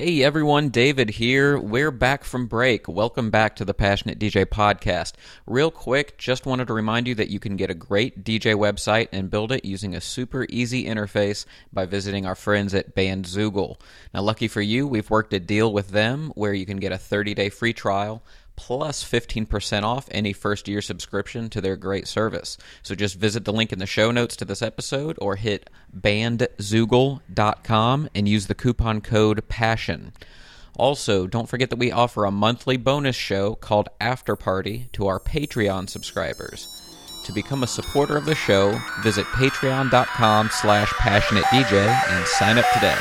Hey everyone, David here. We're back from break. Welcome back to the Passionate DJ Podcast. Real quick, just wanted to remind you that you can get a great DJ website and build it using a super easy interface by visiting our friends at Bandzoogle. Now, lucky for you, we've worked a deal with them where you can get a 30-day free trial plus 15% off any first-year subscription to their great service. So just visit the link in the show notes to this episode or hit bandzoogle.com and use the coupon code PASSION. Also, don't forget that we offer a monthly bonus show called After Party to our Patreon subscribers. To become a supporter of the show, visit patreon.com/passionatedj and sign up today.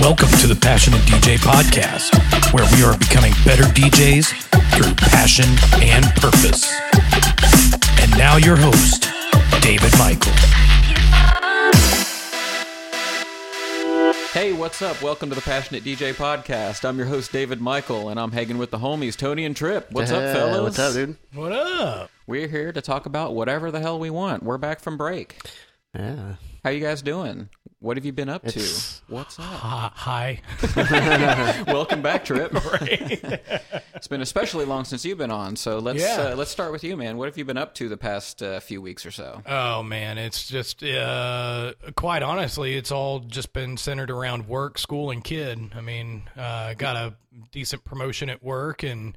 Welcome to the Passionate DJ Podcast, where we are becoming better DJs through passion and purpose. And now your host, David Michael. Hey, what's up? Welcome to the Passionate DJ Podcast. I'm your host, David Michael, and I'm hanging with the homies, Tony and Trip. What's up, fellas? What's up, dude? What up? We're here to talk about whatever the hell we want. We're back from break. Yeah. How you guys doing? What have you been up to? What's up? Hi. Welcome back, Trip. Right. It's been especially long since you've been on, so let's start with you, man. What have you been up to the past few weeks or so? Oh, man, it's just, quite honestly, it's all just been centered around work, school, and kid. I mean, got a decent promotion at work, and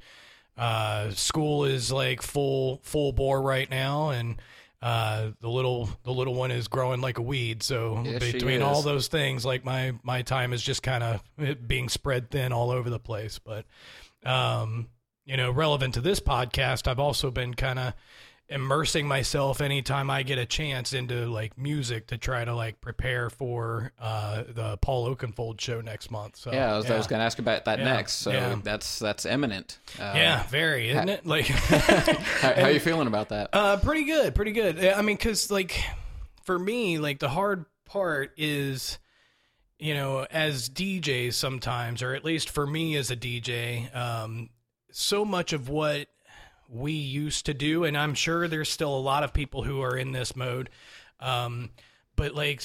school is like full bore right now, and the little one is growing like a weed, so yes, between all those things, like my time is just kind of being spread thin all over the place. But relevant to this podcast, I've also been kind of immersing myself anytime I get a chance into like music to try to like prepare for the Paul Oakenfold show next month. So I was going to ask about that next. So that's imminent. Very, isn't it? Like, how are you feeling about that? Pretty good. I mean, because like for me, like the hard part is, you know, as DJs sometimes, or at least for me as a DJ, so much of what we used to do, and I'm sure there's still a lot of people who are in this mode, but like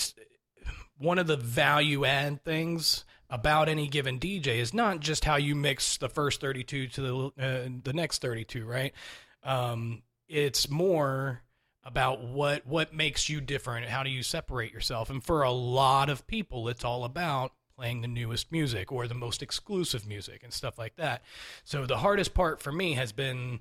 one of the value add things about any given DJ is not just how you mix the first 32 to the next 32, right? It's more about what makes you different. How do you separate yourself? And for a lot of people, it's all about playing the newest music or the most exclusive music and stuff like that. So the hardest part for me has been,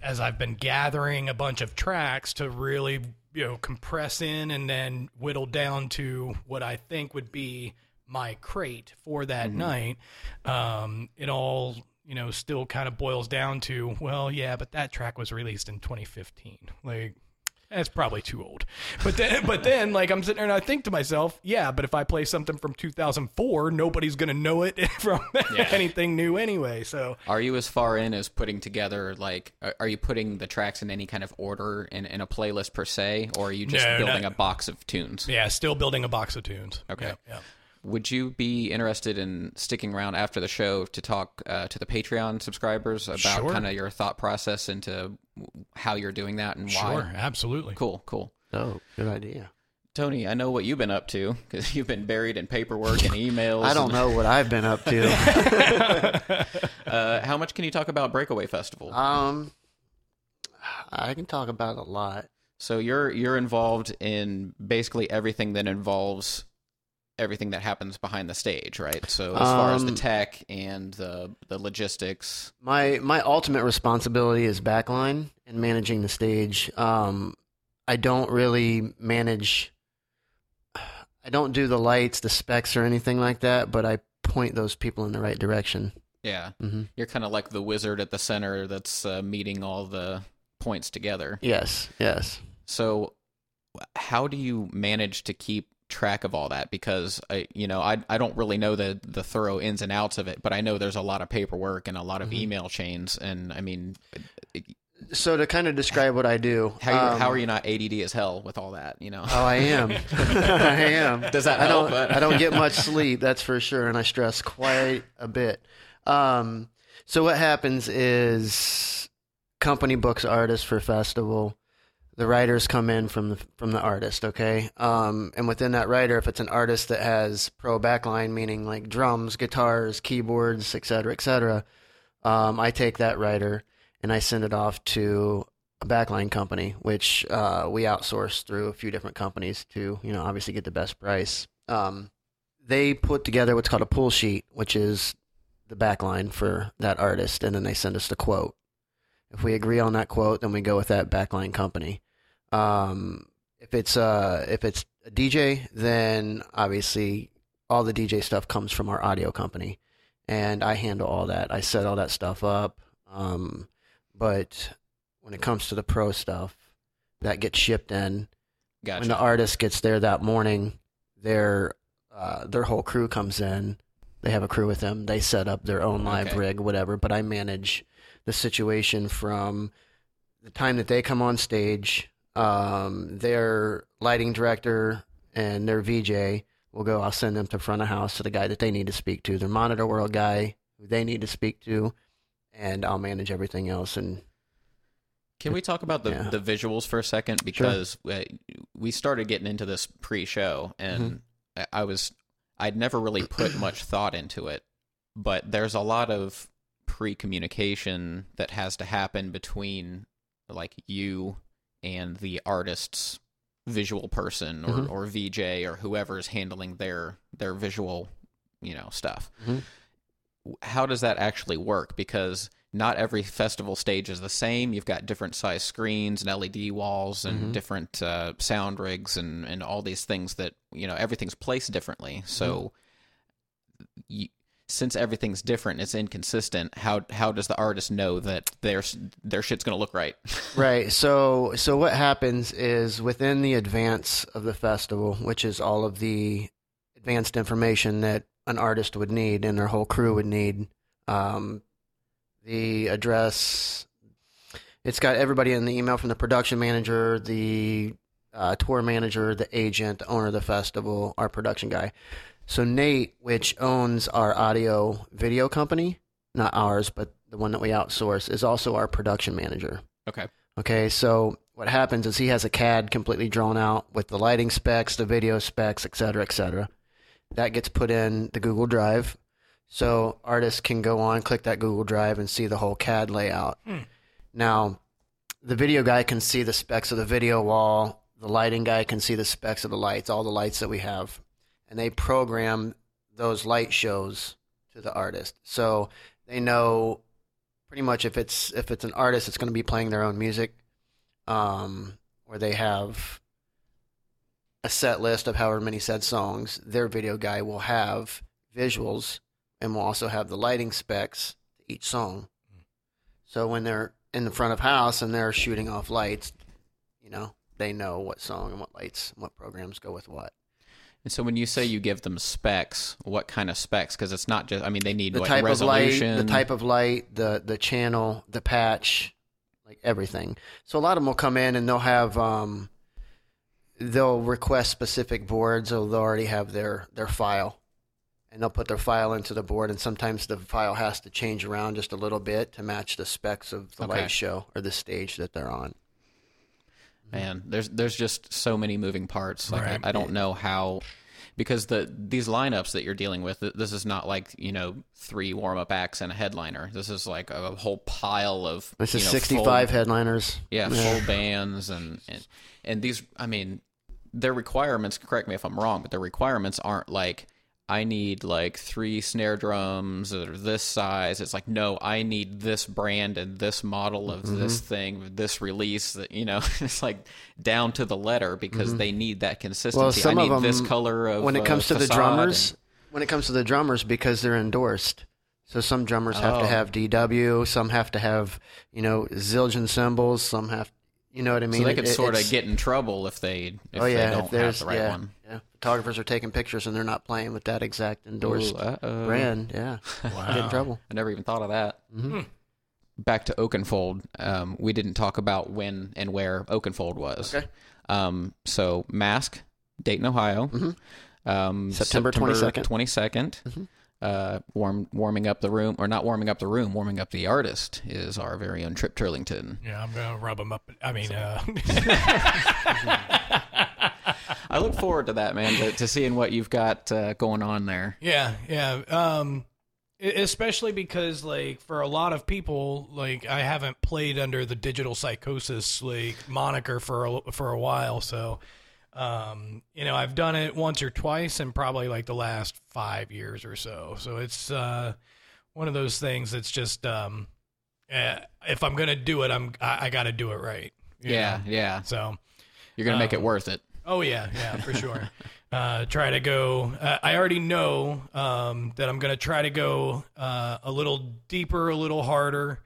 as I've been gathering a bunch of tracks to really, you know, compress in and then whittle down to what I think would be my crate for that night. It all, you know, still kind of boils down to, well, yeah, but that track was released in 2015. Like, that's probably too old. But then, like, I'm sitting there and I think to myself, yeah, but if I play something from 2004, nobody's going to know it from anything new anyway. So, are you as far in as putting together, like, are you putting the tracks in any kind of order in a playlist per se, or are you just building a box of tunes? Yeah, still building a box of tunes. Okay. Yeah. Would you be interested in sticking around after the show to talk to the Patreon subscribers about kind of your thought process into how you're doing that and why? Sure, absolutely. Cool. Oh, good idea. Tony, I know what you've been up to because you've been buried in paperwork and emails. I don't know what I've been up to. How much can you talk about Breakaway Festival? I can talk about a lot. So you're involved in basically everything that involves everything that happens behind the stage, right? So as far as the tech and the logistics, my ultimate responsibility is backline and managing the stage. I don't really manage. I don't do the lights, the specs, or anything like that, but I point those people in the right direction. Yeah, You're kind of like the wizard at the center that's meeting all the points together. Yes. So how do you manage to keep track of all that, because I don't really know the thorough ins and outs of it, but I know there's a lot of paperwork and a lot of email chains, and I mean. So to kind of describe what I do, how are you not ADD as hell with all that? You know. Oh, I am. Does that help? I don't get much sleep, that's for sure, and I stress quite a bit. So what happens is company books artists for festival. The writers come in from the artist, okay? And within that writer, if it's an artist that has pro backline, meaning like drums, guitars, keyboards, et cetera, I take that writer and I send it off to a backline company, which we outsource through a few different companies to, obviously get the best price. They put together what's called a pull sheet, which is the backline for that artist, and then they send us the quote. If we agree on that quote, then we go with that backline company. If it's a DJ, then obviously all the DJ stuff comes from our audio company, and I handle all that. I set all that stuff up. But when it comes to the pro stuff, that gets shipped in. Gotcha. When the artist gets there that morning, their whole crew comes in. They have a crew with them. They set up their own live rig, whatever. But I manage the situation from the time that they come on stage. Their lighting director and their VJ will go. I'll send them to front of house to the guy that they need to speak to, their monitor world guy who they need to speak to, and I'll manage everything else. And can we talk about the visuals for a second? Because we started getting into this pre-show, and I'd never really put much thought into it, but there's a lot of pre-communication that has to happen between like you and the artist's visual person or VJ or whoever's handling their visual, stuff. Mm-hmm. How does that actually work? Because not every festival stage is the same. You've got different size screens and LED walls and different sound rigs and all these things that, everything's placed differently. So since everything's different, it's inconsistent. How does the artist know that their shit's going to look right? Right. So what happens is within the advance of the festival, which is all of the advanced information that an artist would need and their whole crew would need, the address, it's got everybody in the email from the production manager, the tour manager, the agent, the owner of the festival, our production guy. So Nate, which owns our audio video company, not ours, but the one that we outsource, is also our production manager. Okay, so what happens is he has a CAD completely drawn out with the lighting specs, the video specs, et cetera. That gets put in the Google Drive. So artists can go on, click that Google Drive, and see the whole CAD layout. Now, the video guy can see the specs of the video wall. The lighting guy can see the specs of the lights, all the lights that we have. And they program those light shows to the artist. So they know pretty much if it's an artist, it's going to be playing their own music, or they have a set list of however many said songs. Their video guy will have visuals and will also have the lighting specs to each song. So when they're in the front of house and they're shooting off lights, they know what song and what lights and what programs go with what. And so when you say you give them specs, what kind of specs? Because it's not just, they need the type resolution. Of light, the type of light, the channel, the patch, like everything. So a lot of them will come in and they'll have, they'll request specific boards, or they'll already have their file. And they'll put their file into the board, and sometimes the file has to change around just a little bit to match the specs of the light show or the stage that they're on. Man, there's just so many moving parts. Like I don't know how, because these lineups that you're dealing with, this is not like 3 warm-up acts and a headliner. This is like a whole pile of. This is 65 headliners. Full bands and these. Their requirements. Correct me if I'm wrong, but their requirements aren't like I need like 3 snare drums that are this size. It's like, no, I need this brand and this model of this thing, this release, that, it's like down to the letter, because they need that consistency. Well, some I need of them, this color of when it comes to the drummers, because they're endorsed. So some drummers have to have DW, some have to have, Zildjian cymbals, some have, You know what I mean? So they could sort of get in trouble if they don't have the right one. Yeah. Photographers are taking pictures and they're not playing with that exact endorsed brand. Yeah. Wow. Get in trouble. I never even thought of that. Mm-hmm. Back to Oakenfold. We didn't talk about when and where Oakenfold was. Okay. So Mask, Dayton, Ohio. Mm-hmm. September 22nd. Mm-hmm. Warming up the artist is our very own Trip Turlington. Yeah, I'm gonna rub him up. I mean, I look forward to that, man. To seeing what you've got going on there. Yeah. Especially because, like, for a lot of people, like, I haven't played under the Digital Psychosis like moniker for a while, so. I've done it once or twice in probably like the last 5 years or so. So it's one of those things that's just if I'm gonna do it, I gotta do it right. Yeah. So you're gonna make it worth it. Oh yeah, for sure. Try to go. I already know that I'm gonna try to go a little deeper, a little harder,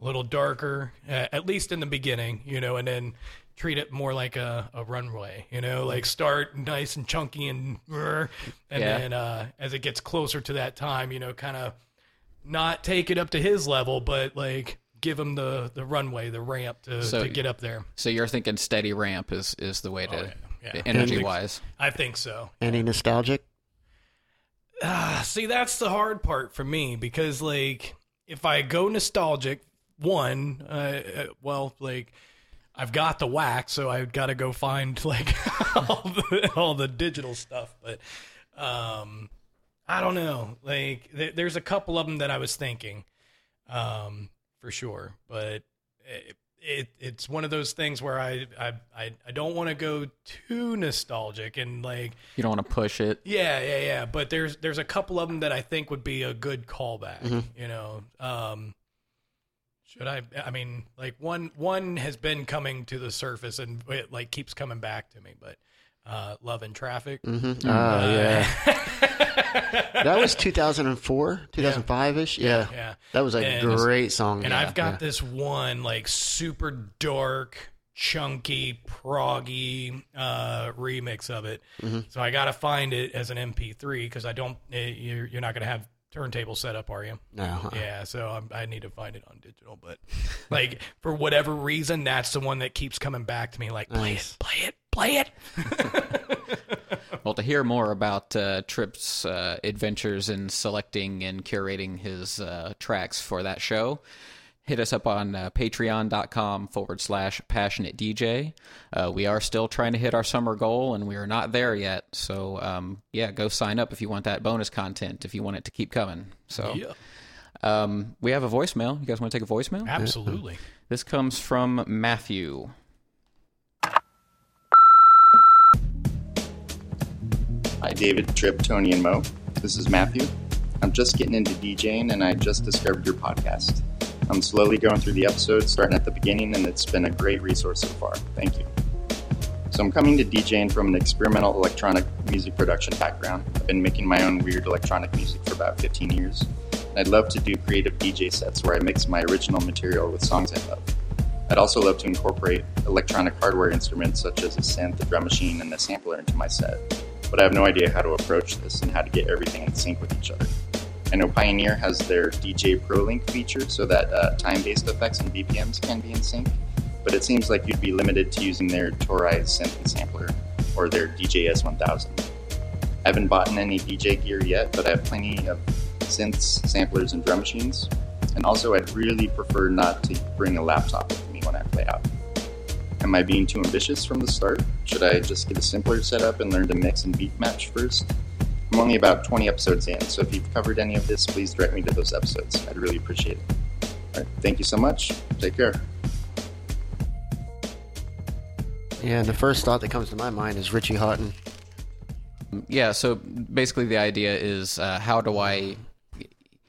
a little darker, at least in the beginning. And then. Treat it more like a runway, like start nice and chunky and then as it gets closer to that time, kind of not take it up to his level, but like give him the runway, the ramp to get up there. So you're thinking steady ramp is the way to energy-wise. I think so. Any nostalgic? See, that's the hard part for me because like if I go nostalgic, I've got the wax, so I've got to go find like all the digital stuff. But I don't know. Like, there's a couple of them that I was thinking for sure. But it's one of those things where I don't want to go too nostalgic and like you don't want to push it. Yeah. But there's a couple of them that I think would be a good callback. Mm-hmm. Should I? I mean, like one has been coming to the surface and it like keeps coming back to me. But Love and Traffic. Mm-hmm. Yeah, that was 2004, 2005ish. Yeah. That was a great song. And I've got this one like super dark, chunky, proggy remix of it. Mm-hmm. So I gotta find it as an MP3 because I don't. You're not gonna have. Turntable setup, are you? No. Uh-huh. Yeah, so I need to find it on digital, but like for whatever reason, that's the one that keeps coming back to me. Like, play it. Well, to hear more about Trip's adventures in selecting and curating his tracks for that show, hit us up on patreon.com/passionate DJ. We are still trying to hit our summer goal, and we are not there yet. So, go sign up if you want that bonus content, if you want it to keep coming. So, we have a voicemail. You guys want to take a voicemail? Absolutely. This comes from Matthew. Hi, David, Trip, Tony, and Mo. This is Matthew. I'm just getting into DJing, and I just discovered your podcast. I'm slowly going through the episodes, starting at the beginning, and it's been a great resource so far. Thank you. So I'm coming to DJing from an experimental electronic music production background. I've been making my own weird electronic music for about 15 years. And I'd love to do creative DJ sets where I mix my original material with songs I love. I'd also love to incorporate electronic hardware instruments such as a synth, a drum machine, and a sampler into my set. But I have no idea how to approach this and how to get everything in sync with each other. I know Pioneer has their DJ Pro Link feature so that time-based effects and BPMs can be in sync, but it seems like you'd be limited to using their Tori synth and sampler or their DJ S1000. I haven't bought any DJ gear yet, but I have plenty of synths, samplers, and drum machines, and also I'd really prefer not to bring a laptop with me when I play out. Am I being too ambitious from the start? Should I just get a simpler setup and learn to mix and beat match first? I'm only about 20 episodes in, so if you've covered any of this, please direct me to those episodes. I'd really appreciate it. All right, thank you so much. Take care. Yeah, and the first thought that comes to my mind is Richie Hawtin. Yeah, so basically the idea is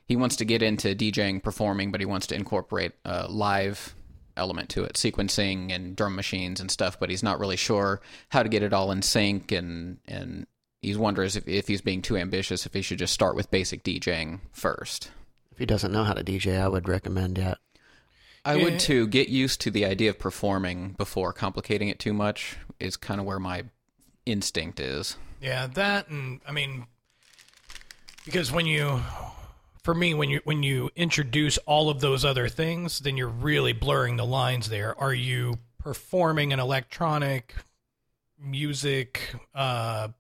he wants to get into DJing, performing, but he wants to incorporate live element to it, sequencing and drum machines and stuff, but he's not really sure how to get it all in sync and he wonders if he's being too ambitious, if he should just start with basic DJing first. If he doesn't know how to DJ, I would recommend that. I would too. Get used to the idea of performing before complicating it too much is kind of where my instinct is. Yeah, that, and I mean, because when you, for me, when you introduce all of those other things, then you're really blurring the lines there. Are you performing an electronic music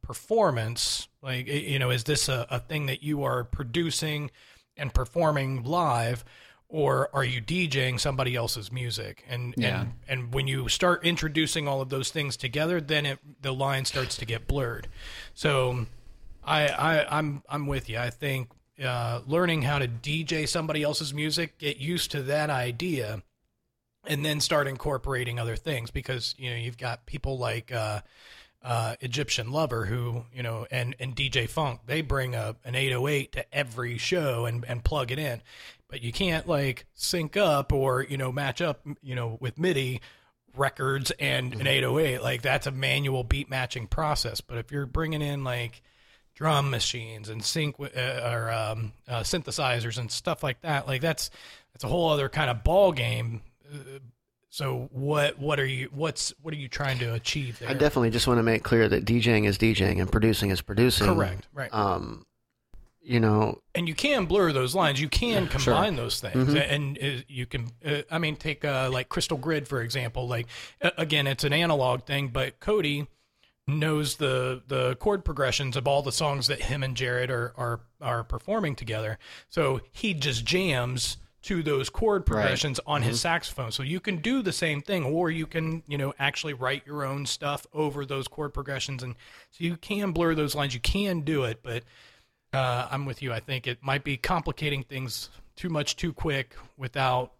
performance? Like, you know, is this a thing that you are producing and performing live, or are you DJing somebody else's music? And yeah. and when you start introducing all of those things together, then the line starts to get blurred. So I'm with you. I think learning how to DJ somebody else's music, get used to that idea, and then start incorporating other things, because, you know, you've got people like Egyptian Lover, who, you know, and DJ Funk, they bring an 808 to every show and plug it in, but you can't like sync up or, you know, match up, you know, with MIDI records and an 808. Like, that's a manual beat matching process. But if you're bringing in like drum machines and synthesizers and stuff like that, like that's a whole other kind of ball game. So what are you trying to achieve there? I definitely just want to make clear that DJing is DJing and producing is producing. Correct, right. You know, and you can blur those lines. You can combine those things, and you can. I mean, take like Crystal Grid, for example. Like, again, it's an analog thing, but Cody knows the chord progressions of all the songs that him and Jared are performing together. So he just jams to those chord progressions on his saxophone. So you can do the same thing, or you can, you know, actually write your own stuff over those chord progressions. And so you can blur those lines. You can do it, but I'm with you. I think it might be complicating things too much too quick without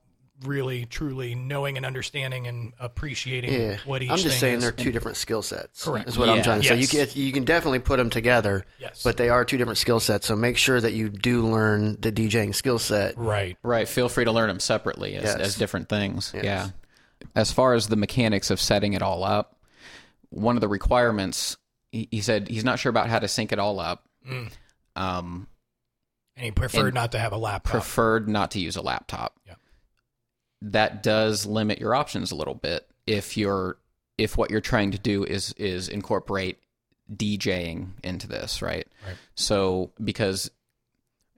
really truly knowing and understanding and appreciating what each thing is. I'm just saying they're two different skill sets. Correct. Is what I'm trying to say. You can definitely put them together, but they are two different skill sets. So make sure that you do learn the DJing skill set. Right. Right. Feel free to learn them separately as different things. Yes. Yeah. As far as the mechanics of setting it all up, one of the requirements, he said he's not sure about how to sync it all up. Mm. And he preferred not to have a laptop. Preferred not to use a laptop. Yeah. That does limit your options a little bit if what you're trying to do is incorporate DJing into this, right? So so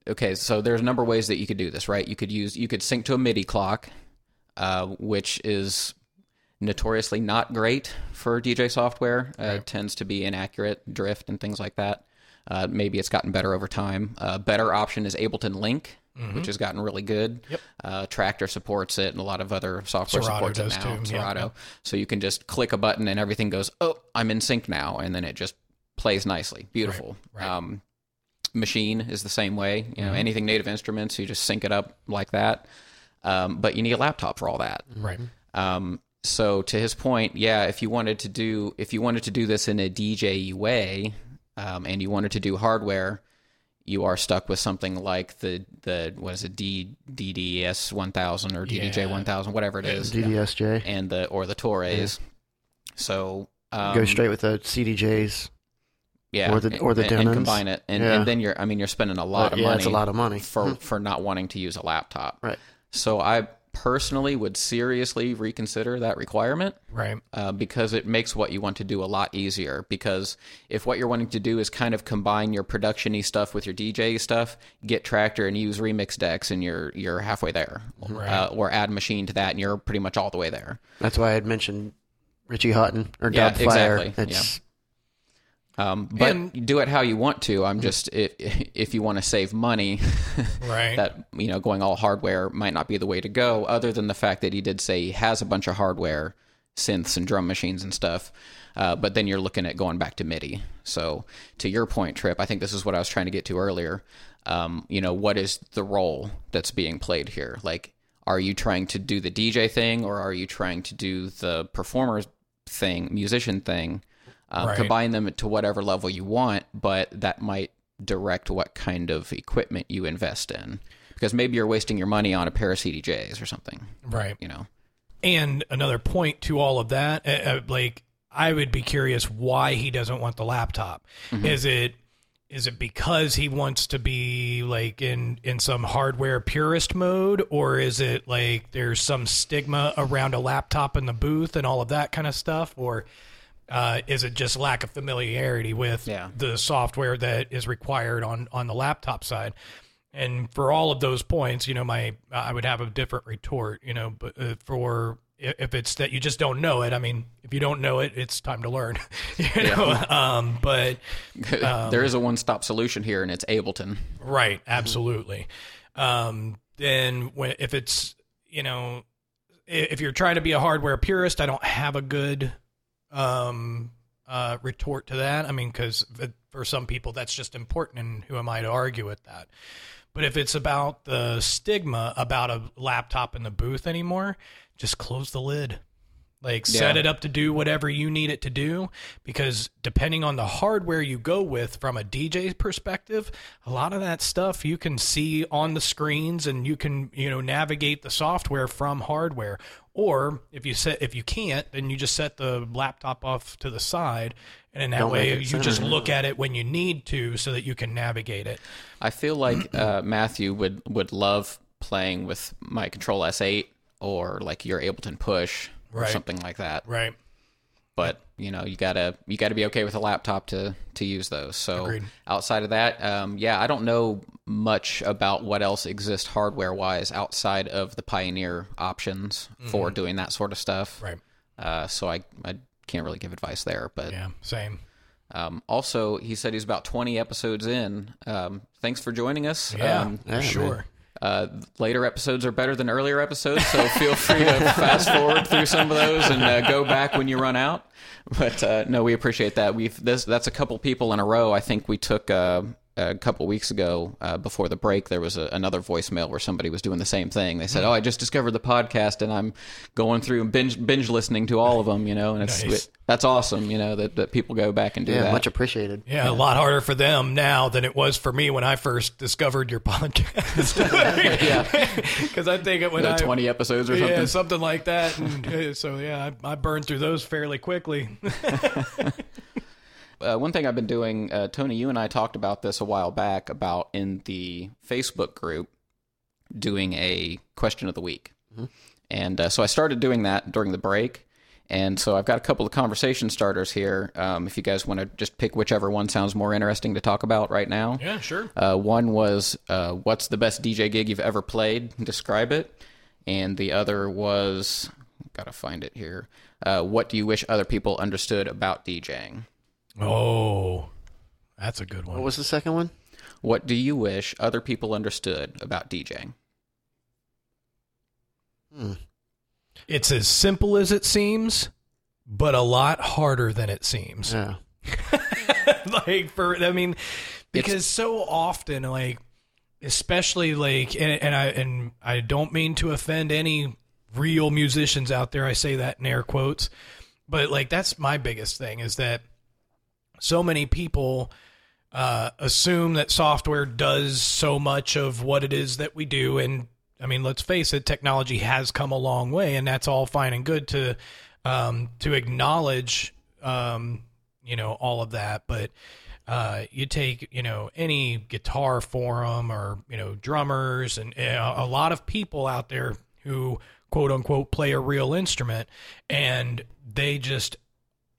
there's a number of ways that you could do this, right? You could sync to a MIDI clock, which is notoriously not great for DJ software. It tends to be inaccurate, drift, and things like that. Maybe it's gotten better over time. A better option is Ableton Link, which has gotten really good. Yep. Tractor supports it, and a lot of other software supports it now. Too. Serato. Yeah. So you can just click a button and everything goes, oh, I'm in sync now. And then it just plays nicely. Beautiful. Right. Machine is the same way. You know, anything Native Instruments, you just sync it up like that. But you need a laptop for all that. Right. So to his point, if you wanted to do this in a DJ way, and you wanted to do hardware, you are stuck with something like the what is it, DJ S1000 or DDJ 1000, whatever it is, DDSJ, and the Torres. Yeah. So go straight with the CDJs, or the Denons, and combine it, and then you're spending a lot of money. That's a lot of money for not wanting to use a laptop. Right. So I personally would seriously reconsider that requirement, because it makes what you want to do a lot easier, because if what you're wanting to do is kind of combine your production-y stuff with your DJ stuff, get Tractor and use remix decks and you're halfway there, or add Machine to that and you're pretty much all the way there. That's why I had mentioned Richie Hawtin or Dub Fire. But do it how you want to. I'm just, if you want to save money, that, you know, going all hardware might not be the way to go, other than the fact that he did say he has a bunch of hardware, synths and drum machines and stuff. But then you're looking at going back to MIDI. So to your point, Trip, I think this is what I was trying to get to earlier. You know, what is the role that's being played here? Like, are you trying to do the DJ thing, or are you trying to do the performer thing, musician thing? Combine them to whatever level you want, but that might direct what kind of equipment you invest in, because maybe you're wasting your money on a pair of CDJs or something. Right. You know, and another point to all of that, like, I would be curious why he doesn't want the laptop. Is it Is it because he wants to be like in some hardware purist mode, or is it like there's some stigma around a laptop in the booth and all of that kind of stuff? Or is it just lack of familiarity with the software that is required on the laptop side? And for all of those points, you know, I would have a different retort, you know, but for if it's that you just don't know it, I mean, if you don't know it, it's time to learn, you know, but there is a one-stop solution here, and it's Ableton. Right. Absolutely. Then if it's, you know, if you're trying to be a hardware purist, I don't have a good retort to that. I mean, because for some people that's just important, and who am I to argue with that? But if it's about the stigma about a laptop in the booth anymore, just close the lid. Like, set it up to do whatever you need it to do, because depending on the hardware you go with from a DJ perspective, a lot of that stuff you can see on the screens, and you can, you know, navigate the software from hardware. Or if you can't, then you just set the laptop off to the side, and in that way you just look at it when you need to, so that you can navigate it. I feel like Matthew would love playing with my Control S8 or like your Ableton Push. Or something like that. Right. But, you know, you gotta be okay with a laptop to use those. So Agreed. Outside of that, I don't know much about what else exists hardware wise outside of the Pioneer options for doing that sort of stuff. Right. So I can't really give advice there, but yeah, same. Also, he said he's about 20 episodes in. Thanks for joining us. Yeah, for sure. Man. Later episodes are better than earlier episodes, so feel free to fast forward through some of those and go back when you run out. But no, we appreciate that. That's a couple people in a row. I think we took a couple weeks ago before the break, there was another voicemail where somebody was doing the same thing. They said, "Oh, I just discovered the podcast and I'm going through and binge listening to all of them." You know, and it's that's awesome. You know that people go back and do that. Much appreciated. Yeah, a lot harder for them now than it was for me when I first discovered your podcast. Because I think it when 20 episodes or something like that. And so I burned through those fairly quickly. One thing I've been doing, Tony, you and I talked about this a while back, about in the Facebook group doing a question of the week. Mm-hmm. And so I started doing that during the break. And so I've got a couple of conversation starters here. If you guys want to just pick whichever one sounds more interesting to talk about right now. Yeah, sure. One was, what's the best DJ gig you've ever played? Describe it. And the other was, got to find it here. What do you wish other people understood about DJing? Oh, that's a good one. What was the second one? What do you wish other people understood about DJing? It's as simple as it seems, but a lot harder than it seems. Yeah. Because it's so often, like, especially like, and I don't mean to offend any real musicians out there. I say that in air quotes, but like, that's my biggest thing is that so many people assume that software does so much of what it is that we do. And I mean, let's face it, technology has come a long way, and that's all fine and good to acknowledge, you know, all of that. But you take, you know, any guitar forum or, you know, drummers and a lot of people out there who quote unquote play a real instrument, and they just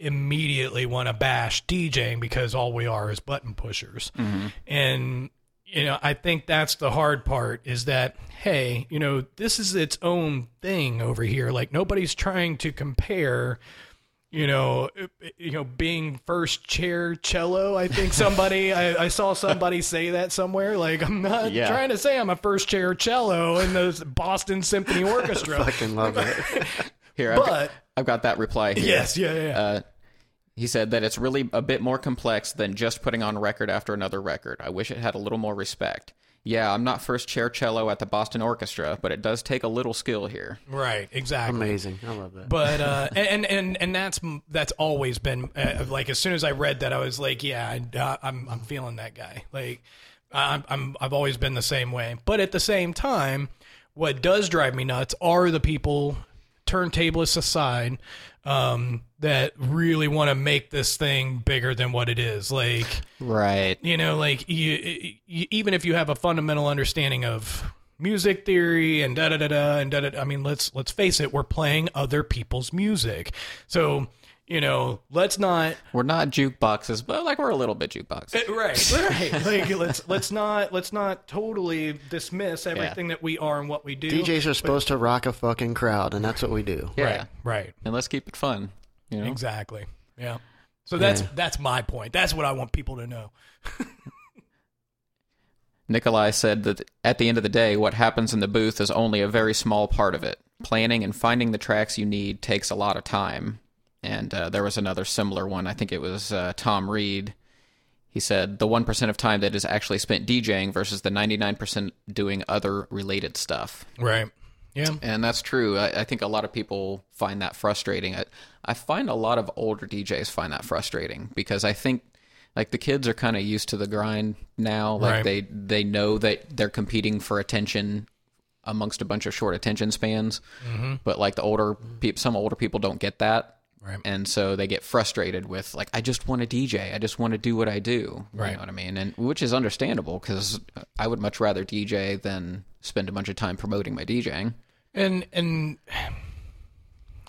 immediately want to bash DJing because all we are is button pushers. Mm-hmm. And, you know, I think that's the hard part is that, hey, you know, this is its own thing over here. Like, nobody's trying to compare, you know, being first chair cello. I think somebody, I saw somebody say that somewhere. Like, I'm not trying to say I'm a first chair cello in the Boston Symphony Orchestra. I fucking love it. Here, I've got that reply here. Yes, he said that it's really a bit more complex than just putting on record after another record. I wish it had a little more respect. Yeah, I'm not first chair cello at the Boston Orchestra, but it does take a little skill here. Right, exactly. Amazing. I love that. But and that's always been like, as soon as I read that, I was like, I'm feeling that guy. Like, I've always been the same way. But at the same time, what does drive me nuts are the people turntablists aside, that really want to make this thing bigger than what it is. Like, right. You know, like you even if you have a fundamental understanding of music theory and I mean, let's face it, we're playing other people's music. So, you know, let's not, we're not jukeboxes, but like we're a little bit jukeboxes. Right. Like let's not totally dismiss everything that we are and what we do. DJs are supposed to rock a fucking crowd, and that's what we do. Yeah. Right. And let's keep it fun. You know? Exactly. Yeah. So that's my point. That's what I want people to know. Nikolai said that at the end of the day, what happens in the booth is only a very small part of it. Planning and finding the tracks you need takes a lot of time. And there was another similar one. I think it was Tom Reed. He said, the 1% of time that is actually spent DJing versus the 99% doing other related stuff. Right. Yeah. And that's true. I think a lot of people find that frustrating. I find a lot of older DJs find that frustrating because I think, like, the kids are kind of used to the grind now. Like, right. They know that they're competing for attention amongst a bunch of short attention spans. Mm-hmm. But, like, some older people don't get that. Right. And so they get frustrated with, like, I just want to DJ. I just want to do what I do. Right. You know what I mean? And which is understandable because I would much rather DJ than spend a bunch of time promoting my DJing.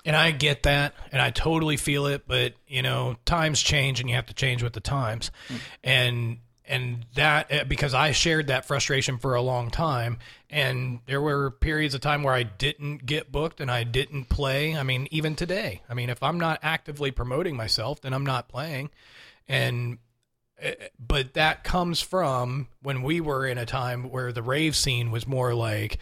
And I get that, and I totally feel it, but, you know, times change, and you have to change with the times. Mm. And that, because I shared that frustration for a long time, and there were periods of time where I didn't get booked and I didn't play. I mean, even today. I mean, if I'm not actively promoting myself, then I'm not playing. But that comes from when we were in a time where the rave scene was more like,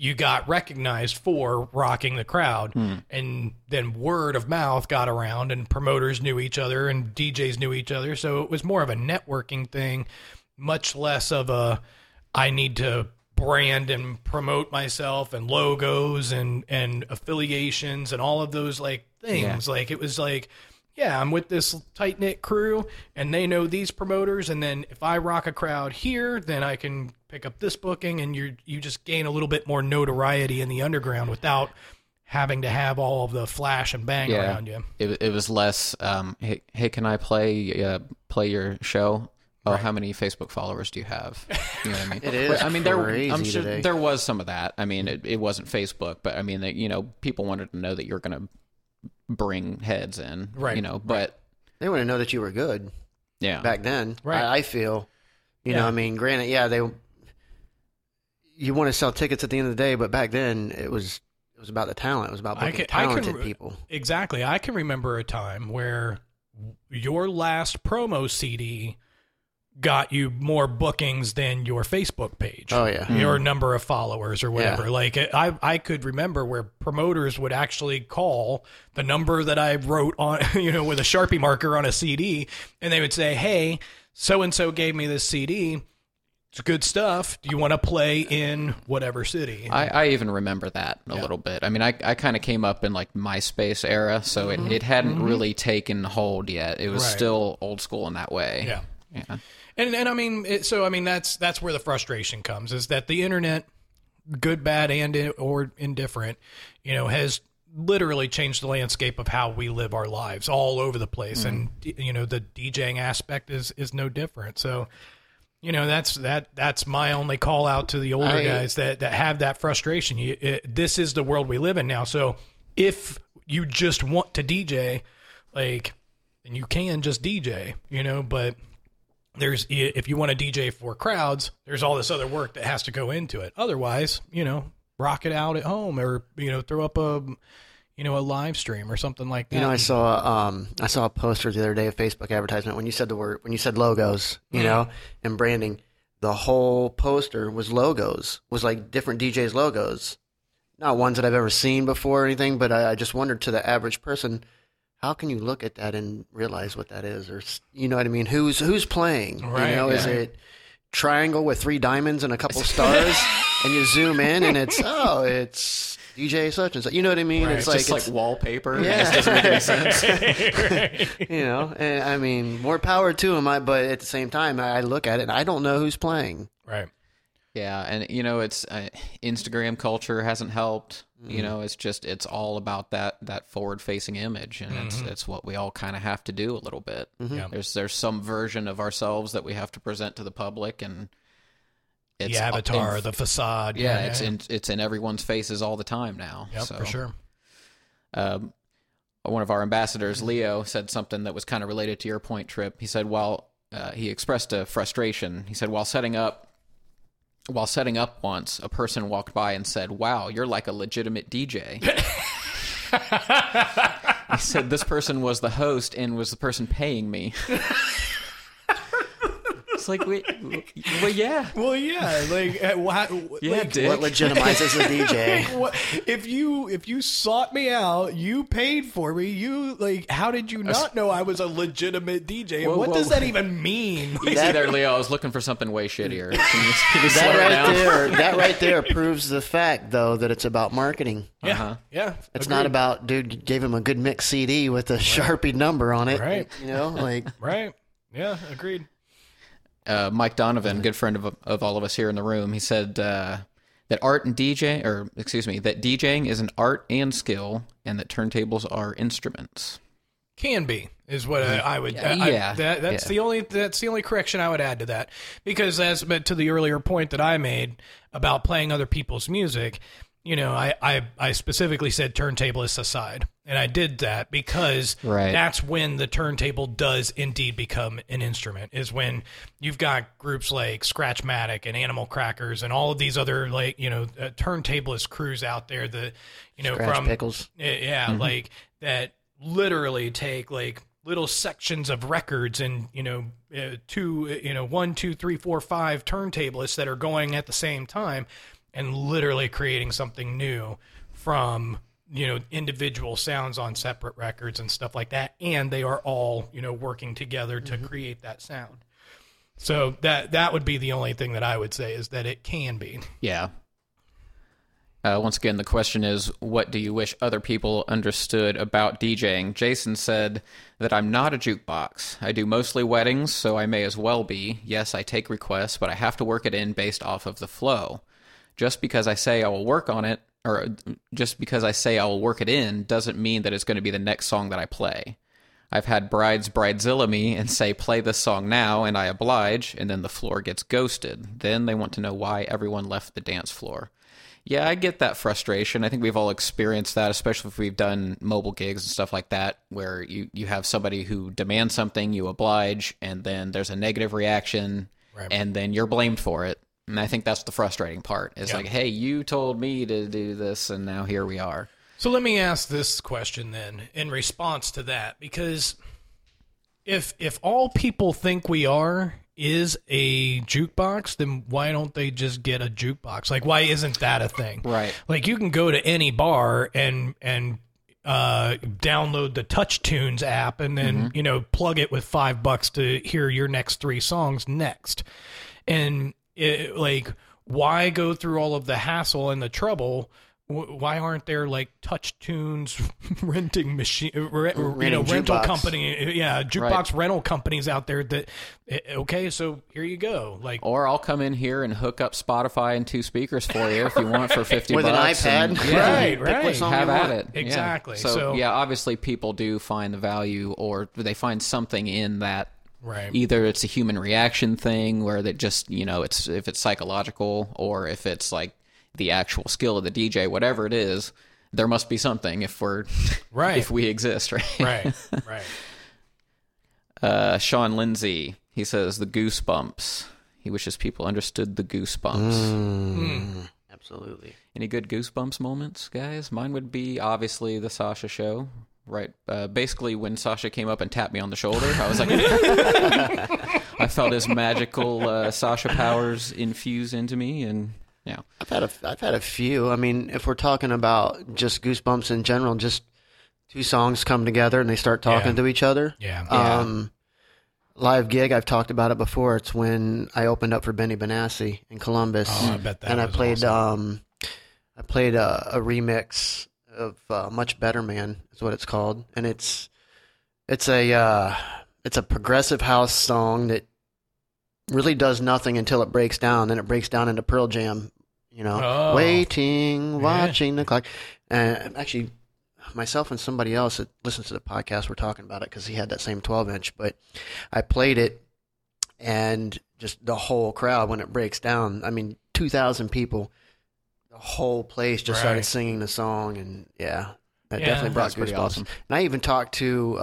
you got recognized for rocking the crowd, and then word of mouth got around, and promoters knew each other and DJs knew each other. So it was more of a networking thing, much less of a, I need to brand and promote myself and logos and affiliations and all of those, like, things. Yeah. Like, it was like, yeah, I'm with this tight knit crew and they know these promoters. And then if I rock a crowd here, then I can pick up this booking, and you just gain a little bit more notoriety in the underground without having to have all of the flash and bang around you. It was less, hey, can I play your show? Oh, right. How many Facebook followers do you have? You know what I mean? It is. I mean, I'm sure there was some of that. I mean, it wasn't Facebook, but I mean, you know, people wanted to know that you're going to bring heads in, right? You know, but they want to know that you were good. Yeah, back then, right? I feel, you know, I mean, granted, yeah, you want to sell tickets at the end of the day, but back then it was about the talent. It was about talented people. Exactly. I can remember a time where your last promo CD got you more bookings than your Facebook page. Oh, yeah. Mm-hmm. Your number of followers or whatever. Yeah. Like, I could remember where promoters would actually call the number that I wrote on, you know, with a Sharpie marker on a CD, and they would say, hey, so-and-so gave me this CD. It's good stuff. Do you want to play in whatever city? I even remember that a little bit. I mean, I kind of came up in, like, MySpace era, so it hadn't really taken hold yet. It was still old school in that way. Yeah. Yeah. And I mean, that's where the frustration comes, is that the internet, good, bad, or indifferent, you know, has literally changed the landscape of how we live our lives all over the place. And, you know, the DJing aspect is no different. So, you know, that's my only call out to the older guys that have that frustration. This is the world we live in now. So if you just want to DJ, like, then you can just DJ, you know, but if you want to DJ for crowds, there's all this other work that has to go into it. Otherwise, you know, rock it out at home, or, you know, throw up a, you know, a live stream or something like that. You know, I saw a poster the other day, a Facebook advertisement. When you said logos, you know, and branding, the whole poster was logos, was like different DJs' logos. Not ones that I've ever seen before or anything, but I just wondered, to the average person, how can you look at that and realize what that is? Or, you know what I mean? Who's playing? Right, you know, is it triangle with 3 diamonds and a couple stars? And you zoom in and it's DJ such and such. You know what I mean? Right. It's like, just like wallpaper. Yeah. It just doesn't make any sense. Right. You know, and I mean, more power to him. But at the same time, I look at it and I don't know who's playing. Right. Yeah, and you know, it's Instagram culture hasn't helped. Mm-hmm. You know, it's just all about that forward-facing image, and mm-hmm. it's what we all kind of have to do a little bit. Mm-hmm. Yeah. There's some version of ourselves that we have to present to the public, and it's the avatar, the facade. Yeah, it's in everyone's faces all the time now. Yeah, so, for sure. One of our ambassadors, Leo, said something that was kind of related to your point, Trip. He said, he expressed a frustration. He said, while setting up once, a person walked by and said, "Wow, you're like a legitimate DJ." He said, "This person was the host and was the person paying me." It's like, well, yeah. Like, what legitimizes a DJ? If you sought me out, you paid for me. You how did you not know I was a legitimate DJ? What does that even mean? Like, easy there, Leo. I was looking for something way shittier. Can you slow it down? That right there proves the fact, though, that it's about marketing. Yeah, uh-huh. Yeah. It's not about dude gave him a good mix CD with a Sharpie number on it. Right. You know, like right. Yeah, agreed. Mike Donovan, good friend of all of us here in the room, he said that that DJing is an art and skill, and that turntables are instruments. Can be is what I would. That's the only correction I would add to that, because to the earlier point that I made about playing other people's music, you know, I specifically said turntablists aside, and I did that because that's when the turntable does indeed become an instrument, is when you've got groups like Scratchmatic and Animal Crackers and all of these other, like, you know, turntablist crews out there that, you know, Scratch Pickles. Yeah, mm-hmm. Like that literally take like little sections of records and, you know, 1, 2, 3, 4, 5 turntablists that are going at the same time, and literally creating something new from, you know, individual sounds on separate records and stuff like that. And they are all, you know, working together to mm-hmm. create that sound. So that would be the only thing that I would say, is that it can be. Yeah. Once again, the question is, what do you wish other people understood about DJing? Jason said that I'm not a jukebox. I do mostly weddings, so I may as well be. Yes, I take requests, but I have to work it in based off of the flow. Just because I say I will work on it, or just because I say I will work it in, doesn't mean that it's going to be the next song that I play. I've had brides bridezilla me and say, play this song now, and I oblige, and then the floor gets ghosted. Then they want to know why everyone left the dance floor. Yeah, I get that frustration. I think we've all experienced that, especially if we've done mobile gigs and stuff like that, where you have somebody who demands something, you oblige, and then there's a negative reaction, and then you're blamed for it. And I think that's the frustrating part. It's like, hey, you told me to do this, and now here we are. So let me ask this question then in response to that, because if all people think we are is a jukebox, then why don't they just get a jukebox? Like, why isn't that a thing? Right. Like, you can go to any bar and download the TouchTunes app and then, mm-hmm. you know, plug it with $5 to hear your next 3 songs next. And... why go through all of the hassle and the trouble? Why aren't there like TouchTunes renting machine, rental company? Yeah, jukebox rental companies out there that. Okay, so here you go. Like, or I'll come in here and hook up Spotify and 2 speakers for you if you want for $50 with an iPad. And, have at it. Exactly. Yeah. So yeah, obviously people do find the value, or they find something in that. Right. Either it's a human reaction thing where that just, you know, it's if it's psychological, or if it's like the actual skill of the DJ, whatever it is, there must be something if we exist, right? Right, right. Sean Lindsay, he says the goosebumps. He wishes people understood the goosebumps. Absolutely. Any good goosebumps moments, guys? Mine would be obviously the Sasha show. Right. Basically, when Sasha came up and tapped me on the shoulder, I was like, I felt his magical Sasha powers infuse into me, and yeah. I've had a few. I mean, if we're talking about just goosebumps in general, just 2 songs come together and they start talking to each other. Yeah. Live gig, I've talked about it before. It's when I opened up for Benny Benassi in Columbus, and I played a remix of Much Better Man is what it's called, and it's a progressive house song that really does nothing until it breaks down. Then it breaks down into Pearl Jam, you know, waiting, watching the clock. And actually, myself and somebody else that listens to the podcast were talking about it because he had that same 12-inch. But I played it, and just the whole crowd, when it breaks down, I mean, 2,000 people, the whole place just started singing the song. And, that definitely brought goosebumps. Awesome. And I even talked to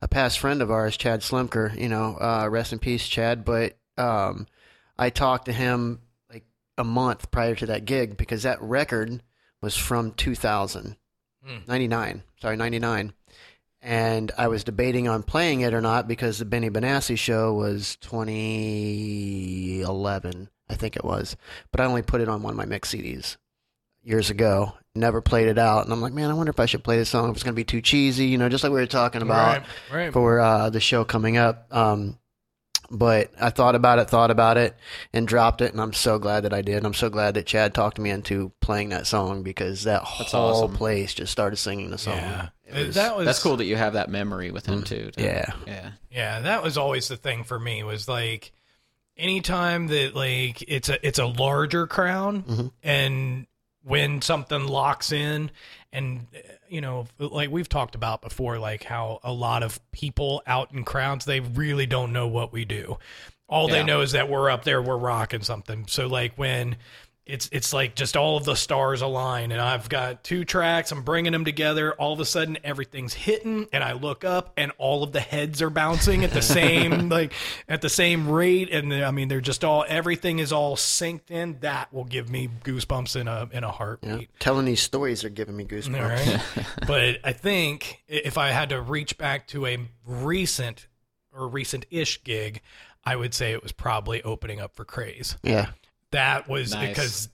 a past friend of ours, Chad Slemker, you know, rest in peace, Chad. But I talked to him like a month prior to that gig because that record was from 99. And I was debating on playing it or not because the Benny Benassi show was 2011, I think it was. But I only put it on one of my mix CDs years ago. Never played it out. And I'm like, man, I wonder if I should play this song. If it's going to be too cheesy, you know, just like we were talking about for the show coming up. But I thought about it, and dropped it. And I'm so glad that I did. And I'm so glad that Chad talked me into playing that song because that's whole awesome. Place just started singing the song. Yeah. That's cool that you have that memory with him too. Yeah. That was always the thing for me was like anytime that like it's a larger crowd and when something locks in and, you know, like we've talked about before, like how a lot of people out in crowds, they really don't know what we do. All they know is that we're up there, we're rocking something. So like when it's like just all of the stars align and I've got two tracks, I'm bringing them together. All of a sudden everything's hitting and I look up and all of the heads are bouncing at the same, like at the same rate. And I mean, they're just all, everything is all synced in. That will give me goosebumps in a heartbeat. Yeah. Telling these stories are giving me goosebumps. All right. But I think if I had to reach back to a recent-ish gig, I would say it was probably opening up for Craze. Yeah. That was nice. Because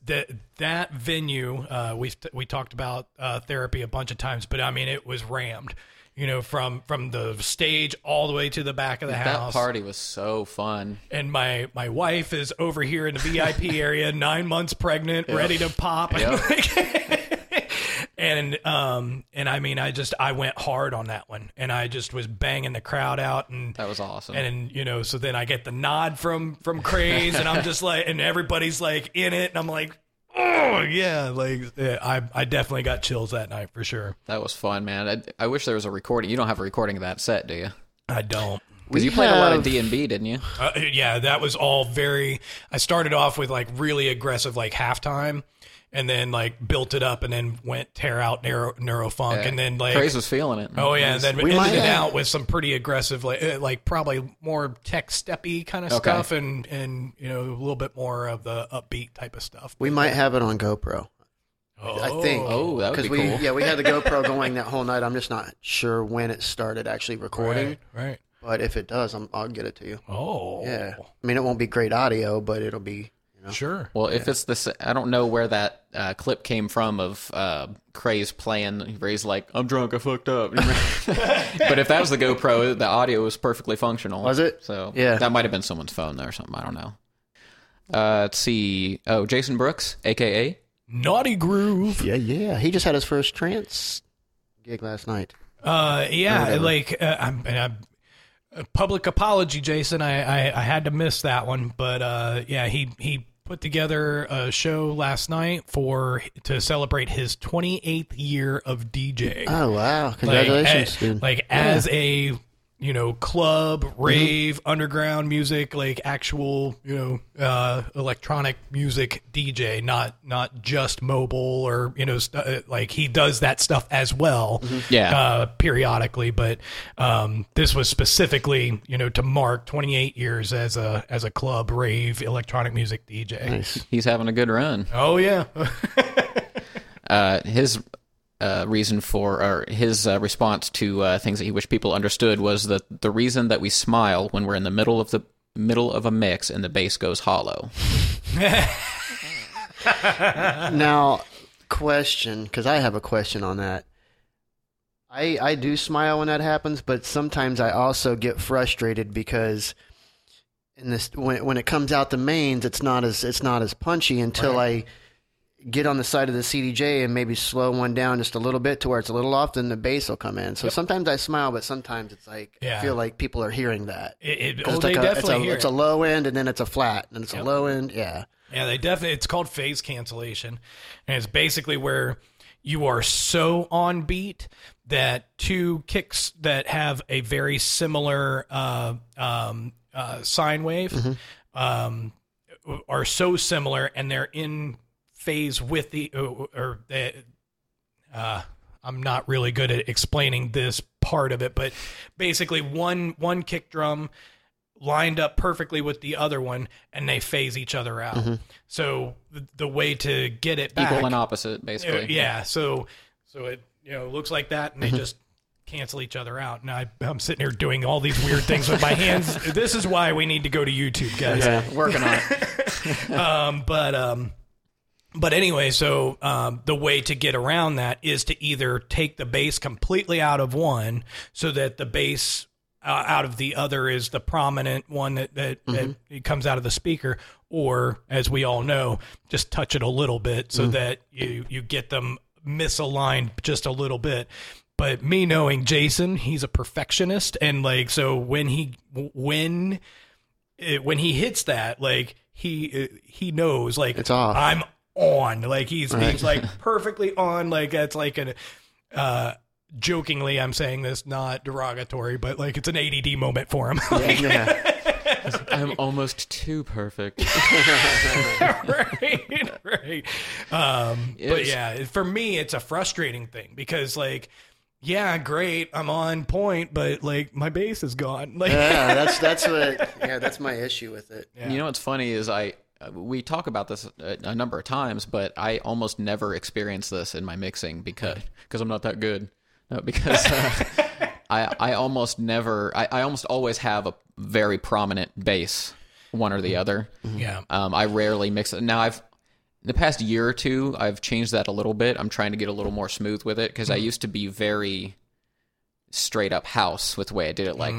that venue, we talked about therapy a bunch of times, but I mean, it was rammed, you know, from the stage all the way to the back of the house. That party was so fun. And my wife is over here in the VIP area, 9 months pregnant, ready to pop. Yep. And I mean, I went hard on that one and I just was banging the crowd out and that was awesome. And you know, so then I get the nod from Craze and I'm just like, and everybody's like in it. And I'm like, oh yeah. Like I definitely got chills that night for sure. That was fun, man. I wish there was a recording. You don't have a recording of that set, do you? I don't. Because you played a lot of D&B, didn't you? Yeah, that was all very, I started off with like really aggressive, like halftime. And then like built it up and then went tear out neurofunk and then like Craze was feeling it. Oh yeah, and then we ended it out with some pretty aggressive like probably more tech steppy kind of stuff and you know a little bit more of the upbeat type of stuff. We might have it on GoPro. I think. Oh, that would be cool. We had the GoPro going that whole night. I'm just not sure when it started actually recording. Right. But if it does, I'll get it to you. Oh. Yeah. I mean, it won't be great audio, but it'll be. Sure. Well, if it's this, I don't know where that clip came from of Craze playing. Ray's like, I'm drunk, I fucked up. But if that was the GoPro, the audio was perfectly functional. Was it? So that might have been someone's phone though or something. I don't know. Let's see. Oh, Jason Brooks, a.k.a. Naughty Groove. Yeah. He just had his first trance gig last night. Public apology, Jason. I had to miss that one. But he put together a show last night to celebrate his 28th year of DJing. Oh wow! Congratulations, dude. As a club rave underground music, like actual electronic music DJ, not just mobile or like he does that stuff as well. Periodically, but this was specifically to mark 28 years as a club rave electronic music DJ. Nice. He's having a good run. Oh yeah. His response to things that he wished people understood was that the reason that we smile when we're in the middle of a mix and the bass goes hollow. Now, question, because I have a question on that. I do smile when that happens, but sometimes I also get frustrated because when it comes out the mains, it's not as punchy until I get on the side of the CDJ and maybe slow one down just a little bit to where it's a little off, then the bass will come in. So sometimes I smile, but sometimes it's like, I feel like people are hearing that. They definitely hear it. It's a low end and then it's a flat and it's a low end. Yeah, they definitely, it's called phase cancellation. And it's basically where you are so on beat that two kicks that have a very similar sine wave are so similar and they're in phase with the, I'm not really good at explaining this part of it, but basically one kick drum lined up perfectly with the other one and they phase each other out. So the way to get it back, equal and opposite basically. Yeah. So it, looks like that and they just cancel each other out. And I'm sitting here doing all these weird things with my hands. This is why we need to go to YouTube, guys. Yeah, working on it. But anyway, so the way to get around that is to either take the bass completely out of one so that the bass out of the other is the prominent one that comes out of the speaker, or, as we all know, just touch it a little bit so that you get them misaligned just a little bit. But me knowing Jason, he's a perfectionist, and like so when he hits that, like he knows like it's off. I'm on, like he's like perfectly on, like that's like an jokingly I'm saying this, not derogatory, but like it's an ADD moment for him. I'm almost too perfect. Right. But yeah, for me it's a frustrating thing because like, yeah, great, I'm on point, but like my bass is gone. Like, yeah, that's my issue with it. Yeah. You know what's funny is we talk about this a number of times, but I almost never experience this in my mixing because I'm not that good. No, because I almost always have a very prominent bass, one or the other. Yeah. I rarely mix it. Now in the past year or two, I've changed that a little bit. I'm trying to get a little more smooth with it because I used to be very straight up house with the way I did it. Like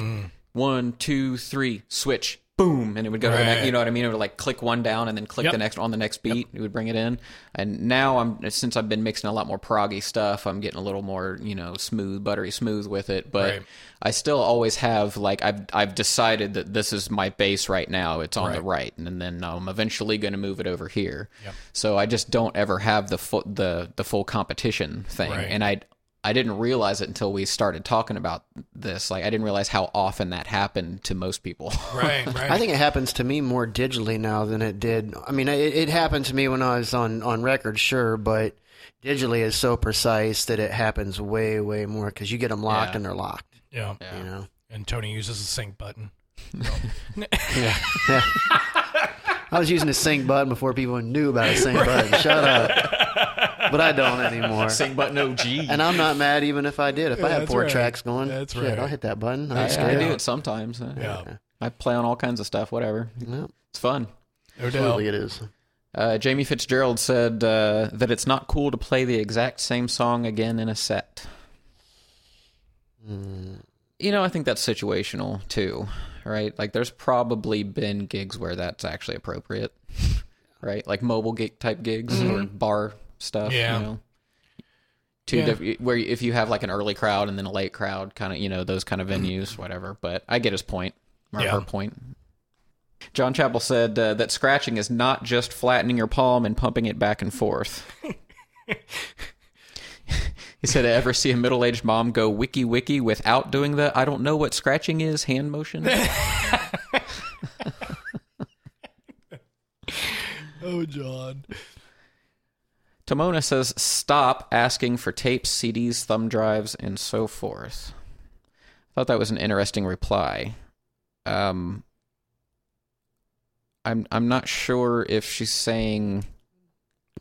1, 2, 3, switch, boom. And it would go to the next, you know what I mean? It would like click one down and then click the next on the next beat. It would bring it in. And now since I've been mixing a lot more proggy stuff, I'm getting a little more, smooth, buttery smooth with it. But I still always have like, I've decided that this is my bass right now. It's on the right. And then I'm eventually going to move it over here. Yep. So I just don't ever have the full competition thing. Right. And I didn't realize it until we started talking about this. Like, I didn't realize how often that happened to most people. Right. I think it happens to me more digitally now than it did. I mean, it happened to me when I was on record, sure, but digitally is so precise that it happens way, way more because you get them locked and they're locked. Yeah. You know? And Tony uses the sync button. Yeah. I was using a sync button before people knew about a sync button. Shut up. But I don't anymore. Sync button OG. And I'm not mad even if I did. If I had four tracks going, I'll hit that button. I do it sometimes. Yeah. I play on all kinds of stuff, whatever. Yeah. It's fun. No doubt. Absolutely it is. Jamie Fitzgerald said that it's not cool to play the exact same song again in a set. I think that's situational too, right? Like there's probably been gigs where that's actually appropriate, right? Like mobile gig type gigs or bar stuff, where if you have like an early crowd and then a late crowd, kind of, those kind of venues, whatever. But I get his point, or her point. John Chappell said that scratching is not just flattening your palm and pumping it back and forth. He said, I ever see a middle-aged mom go wiki without doing the, I don't know what scratching is, hand motion? Oh, John. Timona says, stop asking for tapes, CDs, thumb drives, and so forth. I thought that was an interesting reply. I'm not sure if she's saying...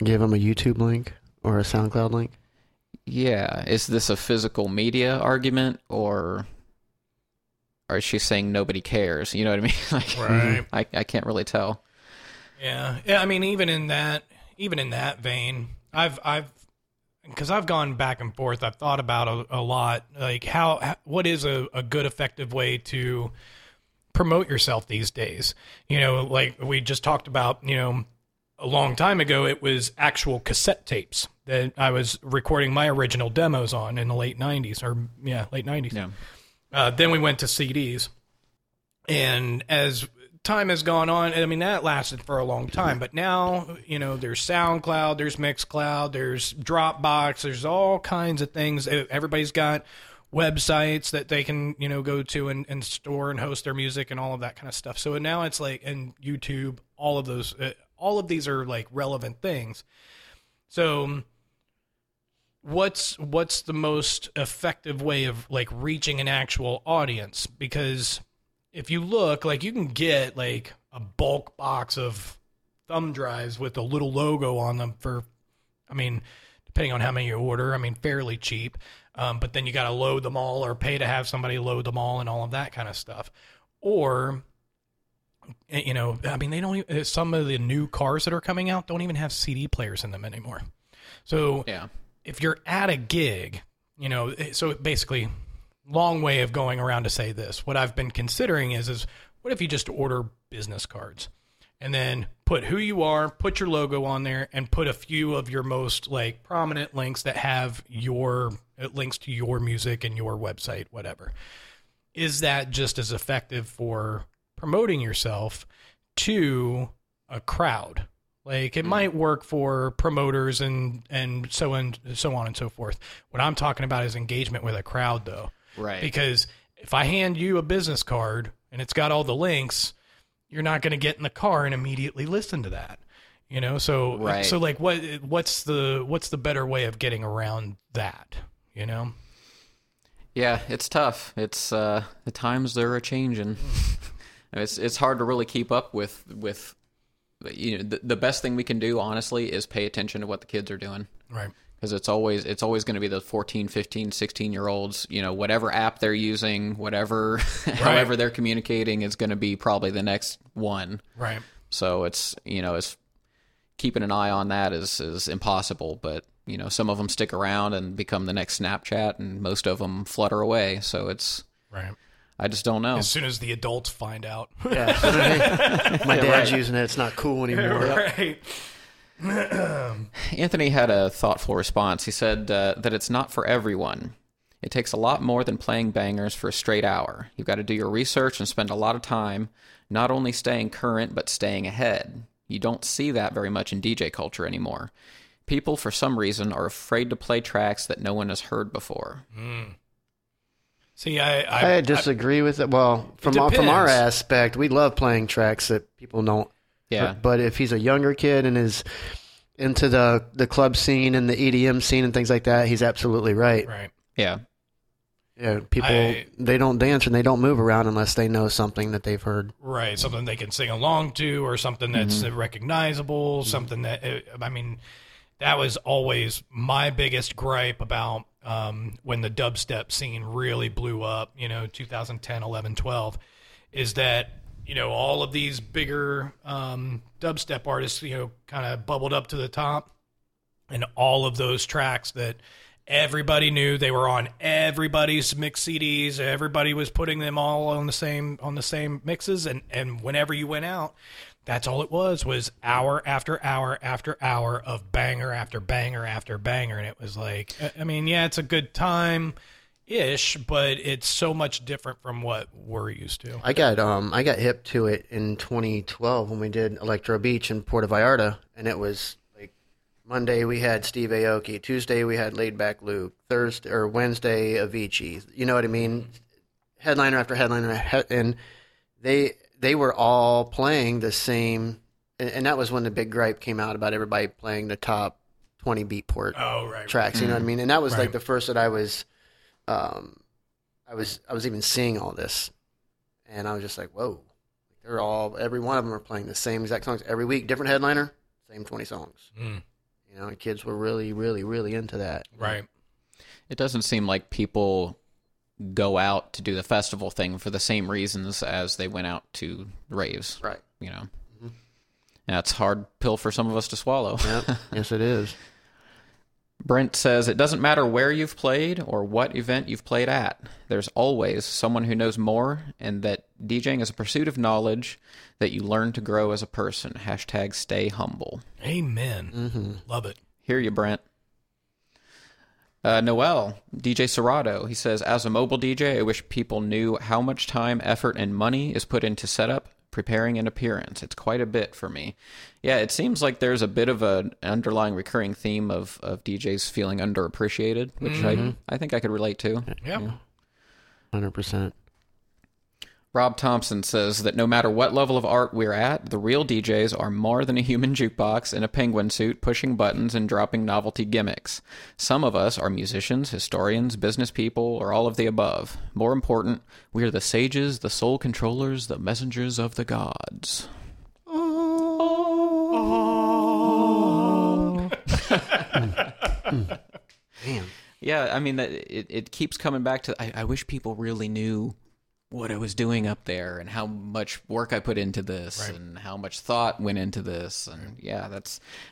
Give them a YouTube link or a SoundCloud link? Yeah. Is this a physical media argument, or is she saying nobody cares? You know what I mean? Like, right. I can't really tell. Yeah, I mean, even in that vein, because I've gone back and forth. I've thought about a lot, like what is a good, effective way to promote yourself these days? Like we just talked about, a long time ago, it was actual cassette tapes that I was recording my original demos on in the late 90s, or late 90s. Yeah. Then we went to CDs. And as time has gone on, I mean, that lasted for a long time. But now, you know, there's SoundCloud, there's Mixcloud, there's Dropbox, there's all kinds of things. Everybody's got websites that they can, you know, go to and store and host their music and all of that kind of stuff. So now it's like, and YouTube, all of those, all of these are like relevant things. So what's the most effective way of like reaching an actual audience? Because if you look, like, you can get like a bulk box of thumb drives with a little logo on them for, I mean, depending on how many you order, I mean, fairly cheap. But then you got to load them all or pay to have somebody load them all and all of that kind of stuff. Or, you know, I mean, they don't even, some of the new cars that are coming out don't even have CD players in them anymore. So yeah. If you're at a gig, you know, so basically, long way of going around to say this. What I've been considering is what if you just order business cards and then put who you are, put your logo on there, and put a few of your most like prominent links that have your links to your music and your website, whatever. Is that just as effective for promoting yourself to a crowd? Like, it might work for promoters and so on and so forth. What I'm talking about is engagement with a crowd, though. Right. Because if I hand you a business card and it's got all the links, you're not going to get in the car and immediately listen to that, you know? So, right. So like what's the better way of getting around that, you know? Yeah, it's tough. It's, the times they're a changing. It's hard to really keep up with, you know, the best thing we can do honestly is pay attention to what the kids are doing. Right. Because it's always going to be the 14, 15, 16-year-olds, you know, whatever app they're using, whatever, right. However they're communicating is going to be probably the next one. Right. So it's, you know, it's keeping an eye on that is impossible. But, you know, some of them stick around and become the next Snapchat, and most of them flutter away. So it's... Right. I just don't know. As soon as the adults find out. Yeah. My dad's right. Using it. It's not cool anymore. Right. Anthony had a thoughtful response. He said that it's not for everyone. It takes a lot more than playing bangers for a straight hour. You've got to do your research and spend a lot of time not only staying current, but staying ahead. You don't see that very much in DJ culture anymore. People, for some reason, are afraid to play tracks that no one has heard before. Mm. See, I disagree with it. Well, from our aspect, we love playing tracks that people don't. Yeah. But if he's a younger kid and is into the club scene and the EDM scene and things like that, he's absolutely right. Right. Yeah. Yeah. People, they don't dance and they don't move around unless they know something that they've heard. Right. Something they can sing along to, or something that's recognizable. Mm-hmm. Something that, I mean, that was always my biggest gripe about. When the dubstep scene really blew up, you know, 2010, 11, 12, is that, you know, all of these bigger dubstep artists, you know, kind of bubbled up to the top, and all of those tracks that everybody knew, they were on everybody's mix CDs, everybody was putting them all on the same mixes, and whenever you went out, that's all it was hour after hour after hour of banger after banger after banger. And it was like, I mean, yeah, it's a good time-ish, but it's so much different from what we're used to. I got hip to it in 2012 when we did Electro Beach in Puerto Vallarta, and it was like Monday we had Steve Aoki, Tuesday we had Laid Back Luke, Thursday or Wednesday Avicii. You know what I mean? Headliner after headliner, and they were all playing the same, and that was when the big gripe came out about everybody playing the top 20 Beatport tracks. You know what I mean? And that was like the first that I was even seeing all this, and I was just like, whoa! They're all, every one of them are playing the same exact songs every week, different headliner, same 20 songs. Mm. You know, and kids were really, really, really into that. Right. It doesn't seem like people go out to do the festival thing for the same reasons as they went out to raves. Right. You know, that's hard pill for some of us to swallow. Yep. Yes, it is. Brent says, it doesn't matter where you've played or what event you've played at. There's always someone who knows more, and that DJing is a pursuit of knowledge that you learn to grow as a person. Hashtag stay humble. Amen. Mm-hmm. Love it. Hear you, Brent. Noel, DJ Serato, he says, as a mobile DJ, I wish people knew how much time, effort, and money is put into setup, preparing an appearance. It's quite a bit for me. Yeah, it seems like there's a bit of an underlying recurring theme of DJs feeling underappreciated, which I think I could relate to. Yeah. 100%. Rob Thompson says that no matter what level of art we're at, the real DJs are more than a human jukebox in a penguin suit, pushing buttons and dropping novelty gimmicks. Some of us are musicians, historians, business people, or all of the above. More important, we are the sages, the soul controllers, the messengers of the gods. Oh. Damn. Yeah, I mean, it keeps coming back to, I wish people really knew what I was doing up there and how much work I put into this and how much thought went into this. And yeah,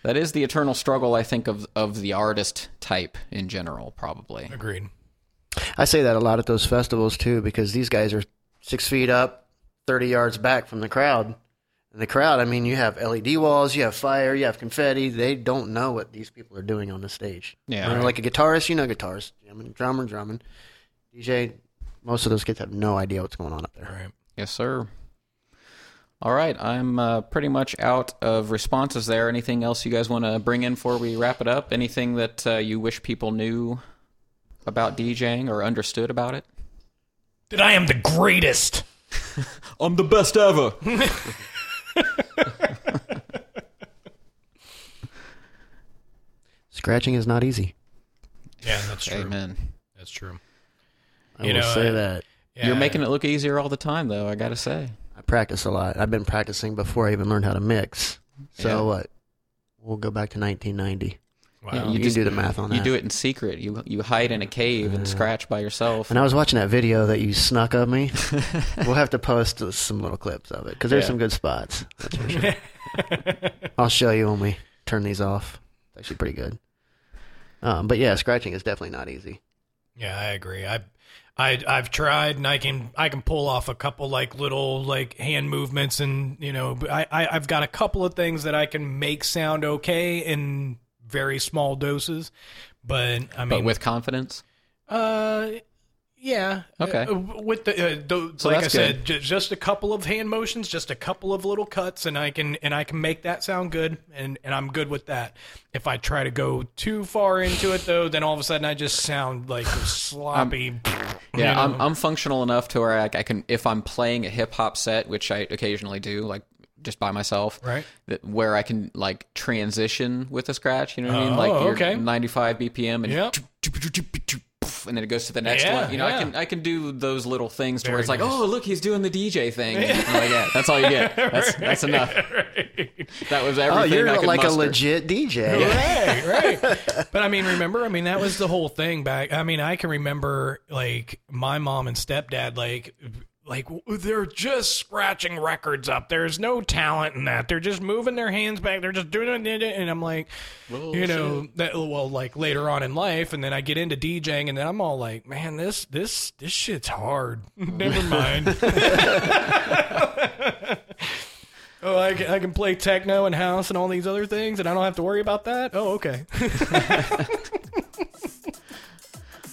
that is the eternal struggle, I think, of the artist type in general, probably. Agreed. I say that a lot at those festivals too, because these guys are 6 feet up, 30 yards back from the crowd. And the crowd, I mean, you have LED walls, you have fire, you have confetti. They don't know what these people are doing on the stage. Yeah. You know, like a guitarist, you know guitarist. Drumming. DJ, most of those kids have no idea what's going on up there. Right. Yes, sir. All right. I'm pretty much out of responses there. Anything else you guys want to bring in before we wrap it up? Anything that you wish people knew about DJing or understood about it? That I am the greatest. I'm the best ever. Scratching is not easy. Yeah, that's true. Amen. That's true. I will say that. Yeah. You're making it look easier all the time, though, I got to say. I practice a lot. I've been practicing before I even learned how to mix. So what? We'll go back to 1990. Wow. Yeah, you just, can do the math on that. You do it in secret. You hide in a cave and scratch by yourself. And I was watching that video that you snuck of me. We'll have to post some little clips of it because there's some good spots. That's for sure. I'll show you when we turn these off. It's actually pretty good. But yeah, scratching is definitely not easy. Yeah, I agree. I've tried, and I can pull off a couple like little like hand movements, and you know I've got a couple of things that I can make sound okay in very small doses, but I mean, but with confidence. Yeah. Okay. With the so like I said, just a couple of hand motions, just a couple of little cuts, and I can make that sound good, and I'm good with that. If I try to go too far into it though, then all of a sudden I just sound like sloppy. I'm functional enough to where I can, if I'm playing a hip hop set, which I occasionally do, like just by myself, right? Where I can like transition with a scratch, you know what I mean? Like 95 BPM and. Yep. And then it goes to the next one. You know, I can do those little things to where it's like, oh, look, he's doing the DJ thing. Yeah. Like, that's all you get. That's that's enough. Right. That was everything. Oh, you're I could like muster. A legit DJ. Yeah. Right. But I mean, remember? I mean, that was the whole thing back. I mean, I can remember like my mom and stepdad like they're just scratching records up. There's no talent in that. They're just moving their hands back. They're just doing it. And I'm like, like later on in life. And then I get into DJing and then I'm all like, man, this shit's hard. Never mind. Oh, I can play techno and house and all these other things and I don't have to worry about that. Oh, okay.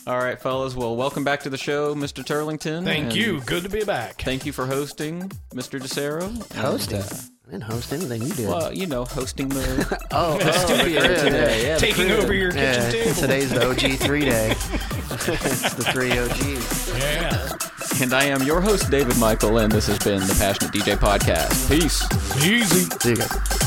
All right, fellas. Well, welcome back to the show, Mr. Turlington. Thank you. Good to be back. Thank you for hosting, Mr. DeSero. Hosting? I didn't host anything. You did. Well, you know, hosting the studio today. Yeah, taking over your kitchen table. Today's the OG 3 day. It's the 3 OGs. Yeah. And I am your host, David Michael, and this has been the Passionate DJ Podcast. Peace. Easy. See you guys.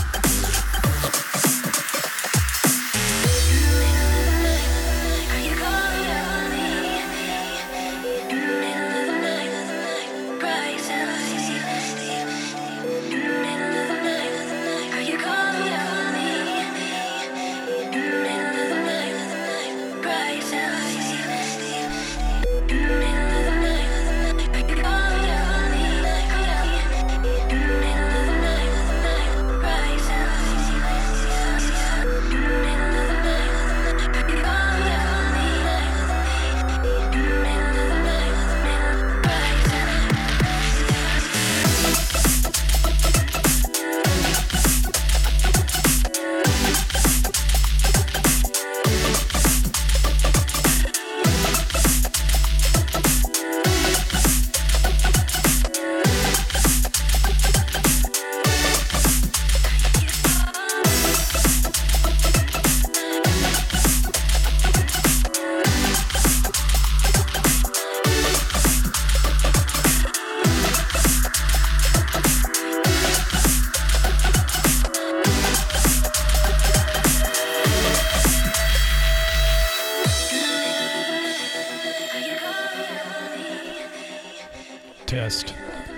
test.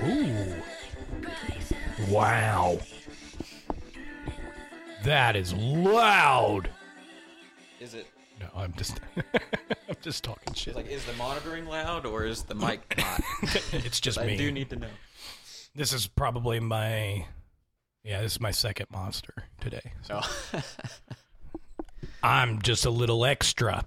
Ooh. Wow. That is loud. Is it? No, I'm just I'm just talking shit. Like, is the monitoring loud or is the mic not? It's just me. I do need to know. This is probably my, yeah, this is my second monster today. So. Oh. I'm just a little extra.